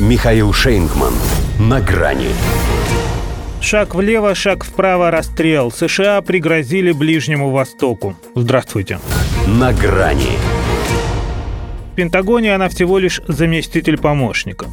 Михаил Шейнкман. На грани. Шаг влево, шаг вправо, расстрел. США пригрозили Ближнему Востоку. Здравствуйте. На грани. В Пентагоне она всего лишь заместитель помощника.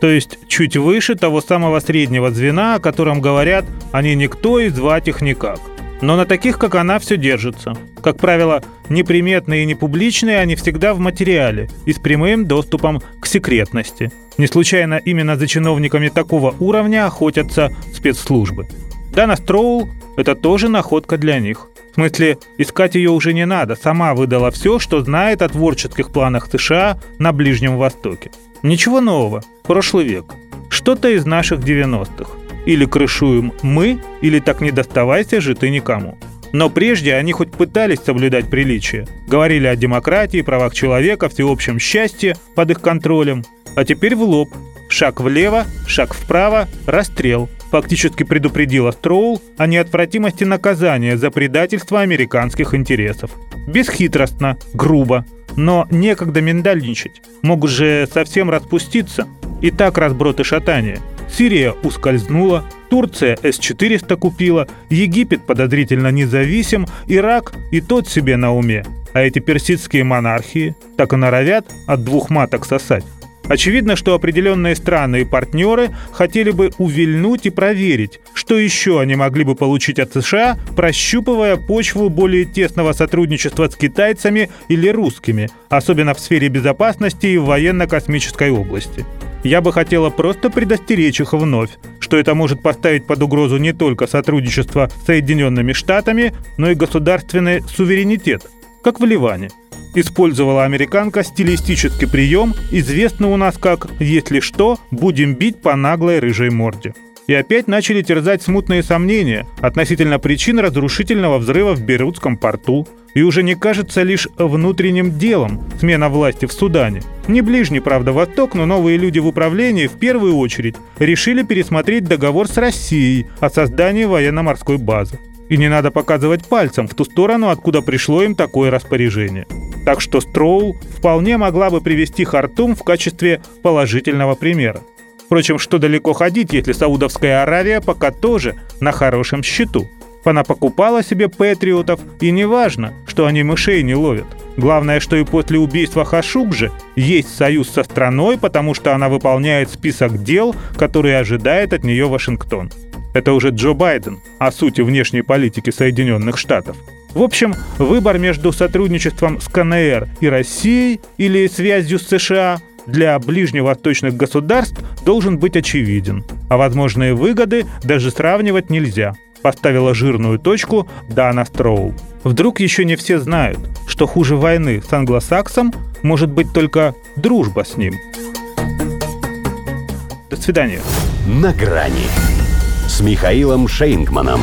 То есть чуть выше того самого среднего звена, о котором говорят, они никто и звать их никак. Но на таких, как она, все держится. Как правило, неприметные и непубличные они всегда в материале и с прямым доступом к секретности. Не случайно именно за чиновниками такого уровня охотятся спецслужбы. Дана Строул – это тоже находка для них. В смысле, искать ее уже не надо, сама выдала все, что знает о творческих планах США на Ближнем Востоке. Ничего нового, прошлый век, что-то из наших 90-х. Или крышуем мы, или так не доставайся же ты никому. Но прежде они хоть пытались соблюдать приличие. Говорили о демократии, правах человека, всеобщем счастье под их контролем. А теперь в лоб. Шаг влево, шаг вправо, расстрел. Фактически предупредила Строул о неотвратимости наказания за предательство американских интересов. Бесхитростно, грубо. Но некогда миндальничать. Могут же совсем распуститься. И так разброд и шатание. Сирия ускользнула, Турция С-400 купила, Египет подозрительно независим, Ирак и тот себе на уме. А эти персидские монархии так и норовят от двух маток сосать. Очевидно, что определенные страны и партнеры хотели бы увильнуть и проверить, что еще они могли бы получить от США, прощупывая почву более тесного сотрудничества с китайцами или русскими, особенно в сфере безопасности и в военно-космической области. Я бы хотела просто предостеречь их вновь, что это может поставить под угрозу не только сотрудничество с Соединенными Штатами, но и государственный суверенитет, как в Ливане. Использовала американка стилистический прием, известный у нас как «если что, будем бить по наглой рыжей морде». И опять начали терзать смутные сомнения относительно причин разрушительного взрыва в Бейрутском порту. И уже не кажется лишь внутренним делом смена власти в Судане. Не Ближний, правда, Восток, но новые люди в управлении в первую очередь решили пересмотреть договор с Россией о создании военно-морской базы. И не надо показывать пальцем в ту сторону, откуда пришло им такое распоряжение. Так что Строул вполне могла бы привести Хартум в качестве положительного примера. Впрочем, что далеко ходить, если Саудовская Аравия пока тоже на хорошем счету. Она покупала себе патриотов, и не важно, что они мышей не ловят. Главное, что и после убийства Хашубжи есть союз со страной, потому что она выполняет список дел, которые ожидает от нее Вашингтон. Это уже Джо Байден о сути внешней политики Соединенных Штатов. В общем, выбор между сотрудничеством с КНР и Россией или связью с США для ближневосточных государств должен быть очевиден, а возможные выгоды даже сравнивать нельзя. Поставила жирную точку Дана Строул. Вдруг еще не все знают, что хуже войны с англосаксом может быть только дружба с ним. До свидания. На грани с Михаилом Шейнкманом.